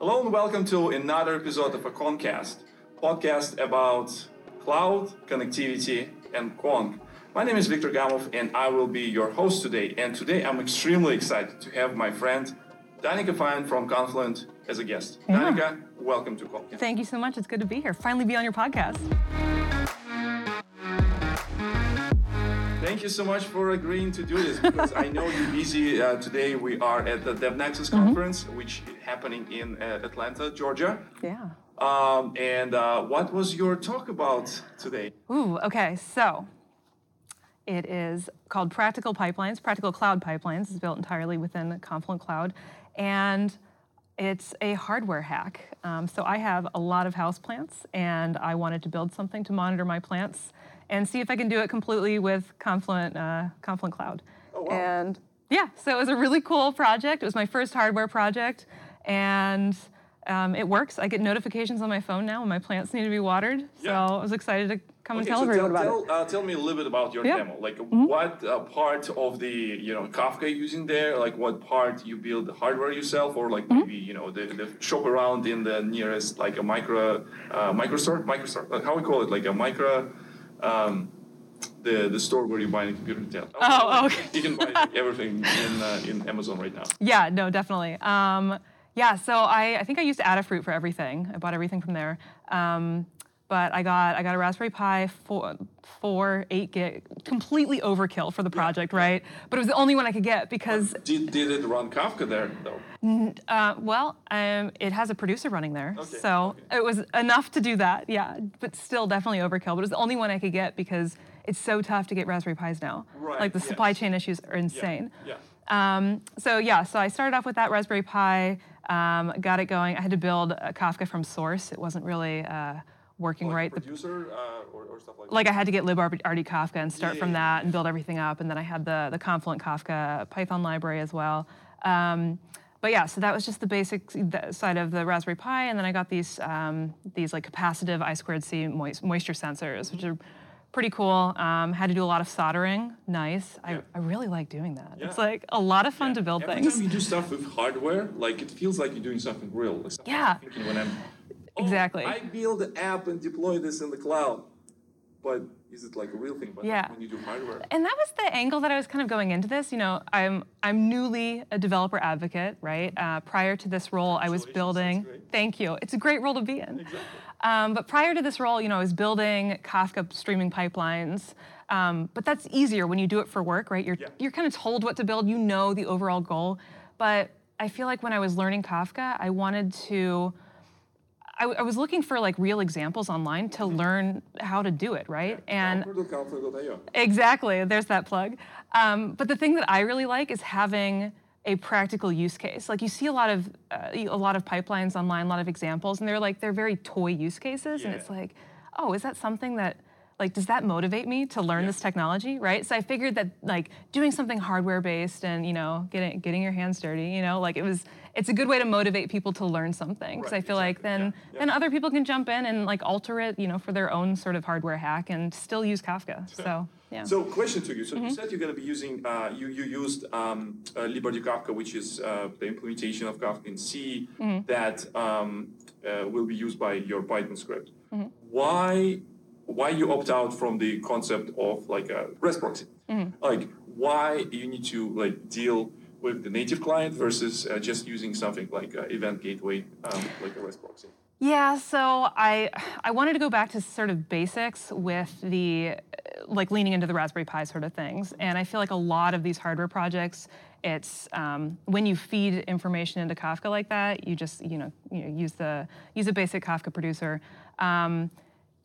Hello and welcome to another episode of a KongCast, podcast about cloud, connectivity, and Kong. My name is Viktor Gamov and I will be your host today. And today I'm extremely excited to have my friend Danica Fine from Confluent as a guest. Yeah. Danica, welcome to KongCast. Thank you so much. It's good to be here. Finally be on your podcast. Thank you so much for agreeing to do this, because I know you're busy. Today we are at the DevNexus conference, which is happening in Atlanta, Georgia. Yeah. What was your talk about today? Ooh, okay. So it is called Practical Pipelines, Practical Cloud Pipelines. It's built entirely within Confluent Cloud, and it's a hardware hack. So I have a lot of houseplants, and I wanted to build something to monitor my plants and see if I can do it completely with Confluent Confluent Cloud. Oh, wow. And yeah, so it was a really cool project. It was my first hardware project, and it works. I get notifications on my phone now when my plants need to be watered, so I was excited to come and tell everyone about it. Tell me a little bit about your demo. Like, what part of the Kafka you're using there? Like, what part you build the hardware yourself, or like maybe the shop around in the nearest like a micro store. Like, how we call it, like a micro. The store where you buy a computer tablet. Oh, okay. You can buy everything in Amazon right now. Yeah, no, definitely. So I think I used Adafruit for everything. I bought everything from there. But I got a Raspberry Pi 4 8 gig, completely overkill for the project, right? But it was the only one I could get because... Did it run Kafka there, though? It has a producer running there, It was enough to do that, but still definitely overkill. But it was the only one I could get because it's so tough to get Raspberry Pis now. Right. Like, the supply chain issues are insane. Yeah. So I started off with that Raspberry Pi, got it going. I had to build Kafka from source. It wasn't really... working like right. Producer, or stuff like that. Like I had to get librdkafka and start from that and build everything up, and then I had the Confluent Kafka Python library as well. So that was just the basic side of the Raspberry Pi, and then I got these like capacitive I2C moisture sensors, which are pretty cool. Had to do a lot of soldering. Nice. Yeah. I really like doing that. Yeah. It's like a lot of fun to build things. Every time you do stuff with hardware, like it feels like you're doing something real. Like something I'm thinking when I'm exactly. I build an app and deploy this in the cloud, but is it like a real thing? But when you do hardware, and that was the angle that I was kind of going into this. You know, I'm newly a developer advocate, right? Prior to this role, I was building. Thank you. It's a great role to be in. Exactly. But prior to this role, I was building Kafka streaming pipelines. But that's easier when you do it for work, right? You're kind of told what to build. You know the overall goal. But I feel like when I was learning Kafka, I wanted to. I was looking for like real examples online to learn how to do it, right? And exactly, there's that plug. But the thing that I really like is having a practical use case. Like you see a lot of pipelines online, a lot of examples, and they're very toy use cases, and it's like, oh, is that something that like does that motivate me to learn this technology, right? So I figured that like doing something hardware based and getting your hands dirty, like it's a good way to motivate people to learn something, because I feel like then other people can jump in and like alter it, for their own sort of hardware hack and still use Kafka. So So question to you. So you said you're going to be using you used librdkafka, which is the implementation of Kafka in C that will be used by your Python script. Why you opt out from the concept of like a REST proxy? Like why you need to like deal with the native client versus just using something like event gateway, like a REST proxy? Yeah, so I wanted to go back to sort of basics with the like leaning into the Raspberry Pi sort of things, and I feel like a lot of these hardware projects, it's when you feed information into Kafka like that, you just use a basic Kafka producer.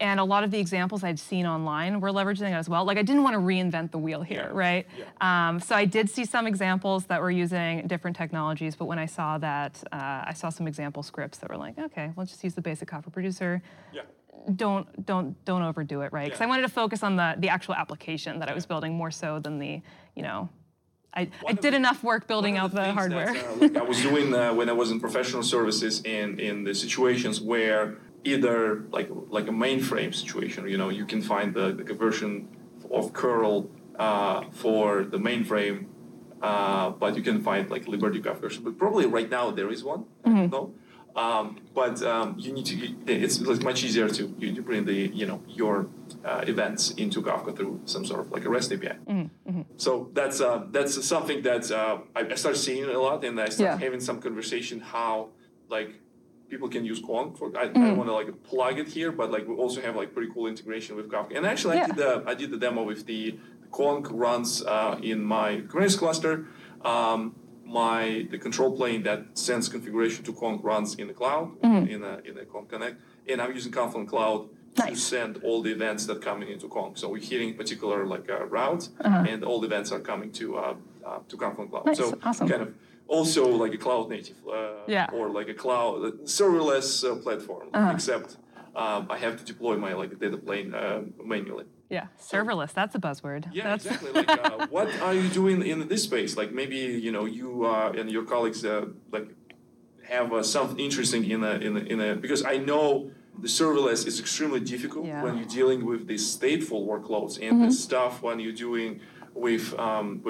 And a lot of the examples I'd seen online were leveraging that as well. Like I didn't want to reinvent the wheel here, right? Yeah. So I did see some examples that were using different technologies, but when I saw that, I saw some example scripts that were like, okay, we'll just use the basic Kafka producer. Yeah. Don't overdo it, right? Because I wanted to focus on the actual application that I was building more so than the, I did enough work building out the hardware. That, like I was doing when I was in professional services in the situations where either like a mainframe situation, you can find the conversion of curl for the mainframe, but you can find like librdkafka. But probably right now there is one. I don't know. But you need to. It's like much easier to bring the your events into Kafka through some sort of like a REST API. Mm-hmm, mm-hmm. So that's something that I start seeing a lot, and I start having some conversation how like people can use Kong for. I don't want to like plug it here, but like we also have like pretty cool integration with Kafka. And actually, I did the demo with the Kong runs in my Kubernetes cluster. The control plane that sends configuration to Kong runs in the cloud in a Kong Connect, and I'm using Confluent Cloud to send all the events that come into Kong. So we're hitting particular like routes, and all the events are coming to Confluent Cloud. Nice. So kind of also like a cloud native or like a cloud serverless platform, except I have to deploy my like data plane manually. Yeah, serverless, that's a buzzword. Yeah, that's exactly. Like, what are you doing in this space? Like maybe, you and your colleagues like have something interesting in a because I know the serverless is extremely difficult when you're dealing with the stateful workloads and the stuff when you're doing with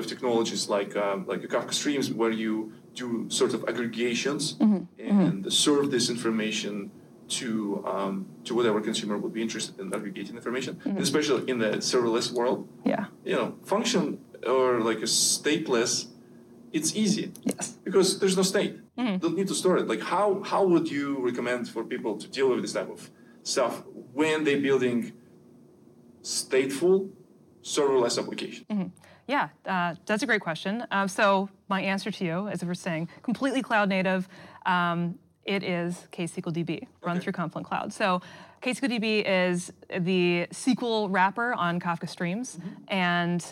technologies like Kafka Streams, where you do sort of aggregations and serve this information to whatever consumer would be interested in aggregating information, and especially in the serverless world. Yeah, function or like a stateless, it's easy. Yes, because there's no state. You don't need to store it. Like how would you recommend for people to deal with this type of stuff when they're building stateful serverless applications? Yeah, that's a great question. So my answer to you, as we were saying, completely cloud native. It is ksqlDB, run through Confluent Cloud. So ksqlDB is the SQL wrapper on Kafka Streams. And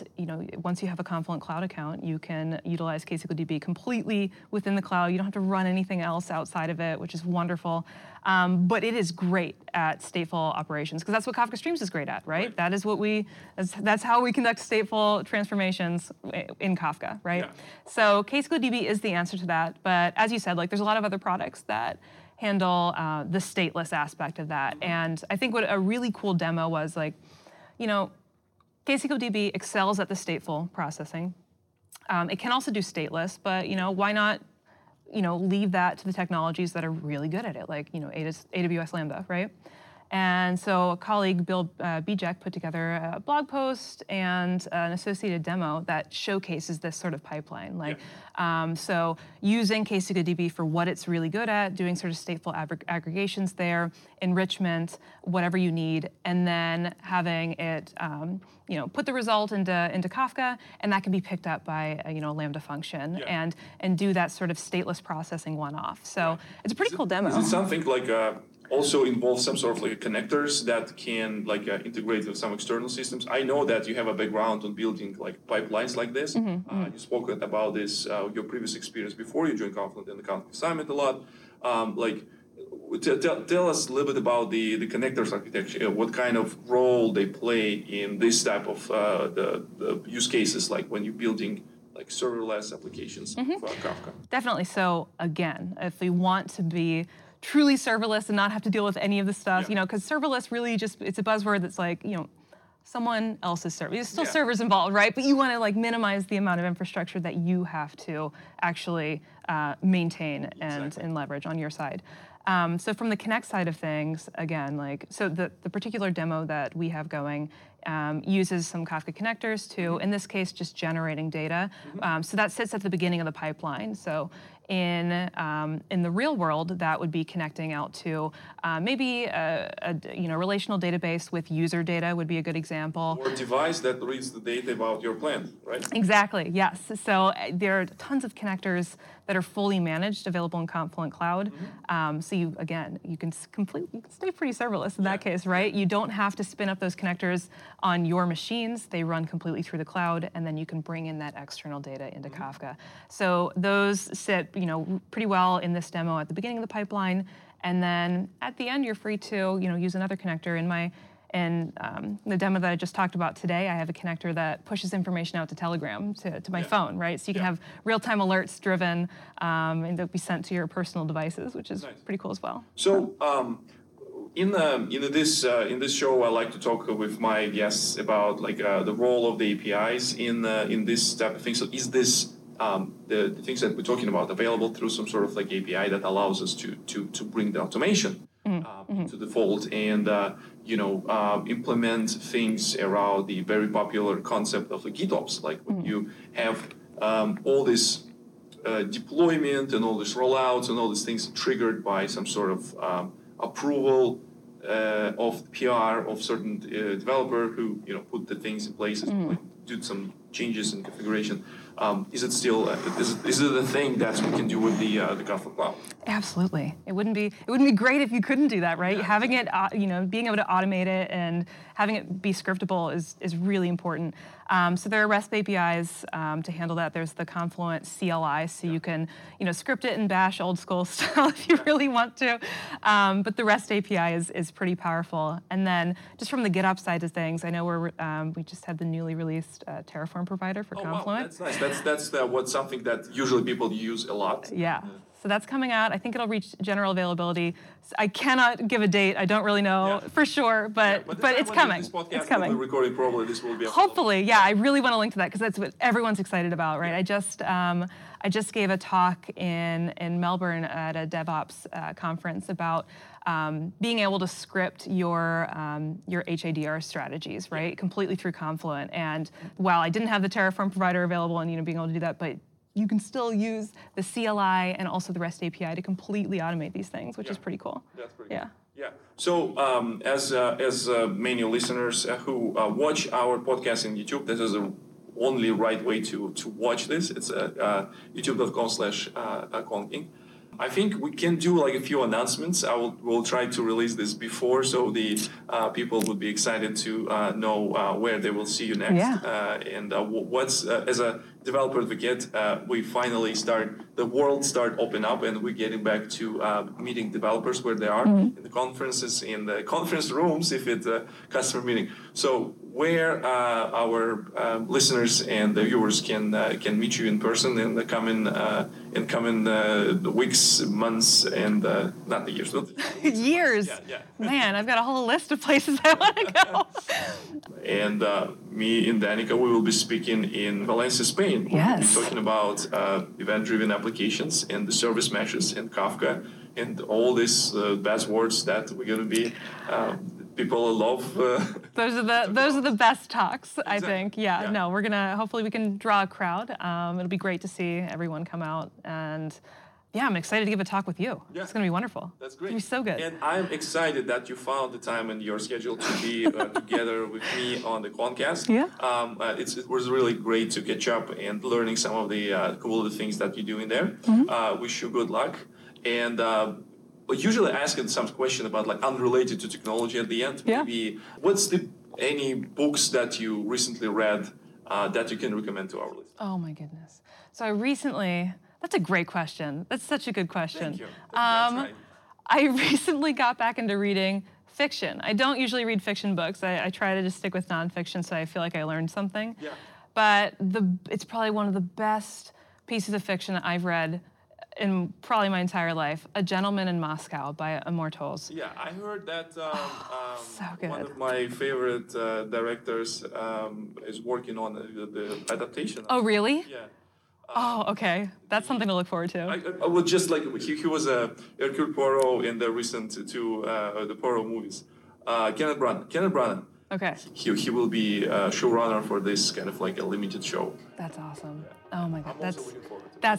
once you have a Confluent Cloud account, you can utilize ksqlDB completely within the cloud. You don't have to run anything else outside of it, which is wonderful. But it is great at stateful operations, because that's what Kafka Streams is great at, right? That is what that's how we conduct stateful transformations in Kafka, right? Yeah. So ksqlDB is the answer to that. But as you said, like there's a lot of other products that handle the stateless aspect of that. And I think what a really cool demo was, like, ksqlDB excels at the stateful processing. It can also do stateless, but why not leave that to the technologies that are really good at it, like AWS Lambda, right? And so a colleague, Bill Bijek, put together a blog post and an associated demo that showcases this sort of pipeline. So using ksqlDB for what it's really good at, doing sort of stateful aggregations there, enrichment, whatever you need, and then having it, put the result into Kafka, and that can be picked up by a Lambda function and do that sort of stateless processing one-off. So it's a pretty cool demo. Is it something like also involves some sort of like connectors that can like integrate with some external systems? I know that you have a background on building like pipelines like this. You spoke about this, your previous experience before you joined Confluent and the Confluent Summit a lot. Tell us a little bit about the connectors architecture, what kind of role they play in this type of the use cases, like when you're building like serverless applications for Kafka. Definitely. So again, if we want to be truly serverless and not have to deal with any of the stuff, because serverless really just, it's a buzzword that's like, someone else's server. There's still servers involved, right? But you want to like minimize the amount of infrastructure that you have to actually maintain and leverage on your side. So from the Connect side of things, again, like, so the particular demo that we have going uses some Kafka connectors to, in this case, just generating data. So that sits at the beginning of the pipeline. So in the real world, that would be connecting out to maybe a relational database with user data would be a good example. Or a device that reads the data about your plan, right? Exactly, yes. So there are tons of connectors that are fully managed, available in Confluent Cloud. So you can stay pretty serverless in that case, right? You don't have to spin up those connectors on your machines. They run completely through the cloud, and then you can bring in that external data into Kafka. So those sit, pretty well in this demo at the beginning of the pipeline, and then at the end, you're free to, use another connector. In the demo that I just talked about today, I have a connector that pushes information out to Telegram, to my phone, right? So you can have real-time alerts driven, and they'll be sent to your personal devices, which is pretty cool as well. So in this show, I like to talk with my guests about like the role of the APIs in this type of thing. So is this the things that we're talking about available through some sort of like API that allows us to bring the automation to the fold and implement things around the very popular concept of the GitOps, like when you have all this deployment and all these rollouts and all these things triggered by some sort of approval of PR of certain developer who put the things in place and like, did some changes in configuration. Is it still is it a thing that we can do with the Kafka Cloud? Absolutely, it wouldn't be great if you couldn't do that, right? Yeah. Having it, being able to automate it and having it be scriptable is really important. So there are REST APIs to handle that. There's the Confluent CLI, so you can script it in Bash, old school style, if you really want to. But the REST API is pretty powerful. And then just from the GitOps side of things, I know we just had the newly released Terraform provider for Confluent. Wow, that's nice. That's what's something that usually people use a lot. Yeah. So that's coming out. I think it'll reach general availability. I cannot give a date. I don't really know for sure, but it's coming. This podcast, it's coming. Recording probably this will be hopefully. Yeah, I really want to link to that because that's what everyone's excited about, right? Yeah. I just gave a talk in Melbourne at a DevOps conference about being able to script your HADR strategies, right? Yeah. Completely through Confluent. And while I didn't have the Terraform provider available, and being able to do that, but you can still use the CLI and also the REST API to completely automate these things, which is pretty cool. That's pretty cool. Yeah. So as many listeners who watch our podcast on YouTube, this is the only right way to watch this. It's youtube.com/konginc. I think we can do like a few announcements. We'll try to release this before, so the people would be excited to know where they will see you next. Yeah. And what's as a developer advocate, we finally the world starts open up, and we're getting back to meeting developers where they are in the conferences, in the conference rooms, if it's a customer meeting. So where our listeners and the viewers can meet you in person in the coming weeks, months, and not the years. Years. Yeah. Man, I've got a whole list of places I want to go. And me and Danica, we will be speaking in Valencia, Spain. Yes. We'll be talking about event-driven applications and the service meshes and Kafka and all these buzzwords that we're going to be people love. Those are the best talks, exactly. I think. Yeah. No, we're gonna. Hopefully, we can draw a crowd. It'll be great to see everyone come out, and I'm excited to give a talk with you. Yeah. It's gonna be wonderful. That's great. It'll be so good. And I'm excited that you found the time in your schedule to be together with me on the KongCast. Yeah. It was really great to catch up and learning some of the cool things that you do in there. Mm-hmm. Wish you good luck and. Usually asking some question about like unrelated to technology at the end. Yeah. Maybe what's any books that you recently read that you can recommend to our listeners? Oh my goodness! So that's a great question. That's such a good question. Thank you. That's right. I recently got back into reading fiction. I don't usually read fiction books. I try to just stick with nonfiction, so I feel like I learned something. Yeah. But it's probably one of the best pieces of fiction that I've read in probably my entire life, A Gentleman in Moscow by Amor Towles. Yeah, I heard that so good. One of my favorite directors is working on the adaptation. Oh, really? Yeah. Okay. That's something to look forward to. I would just like, he was Hercule Poirot in the recent two the Poirot movies. Kenneth Branagh. Okay. He will be showrunner for this kind of like a limited show. That's awesome. Oh my God, that's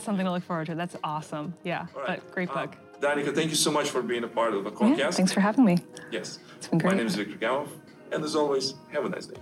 something to look forward to. That's awesome. Yeah, right. But great book. Danica, thank you so much for being a part of the podcast. Yeah, thanks for having me. Yes. It's been great. My name is Viktor Gamov, and as always, have a nice day.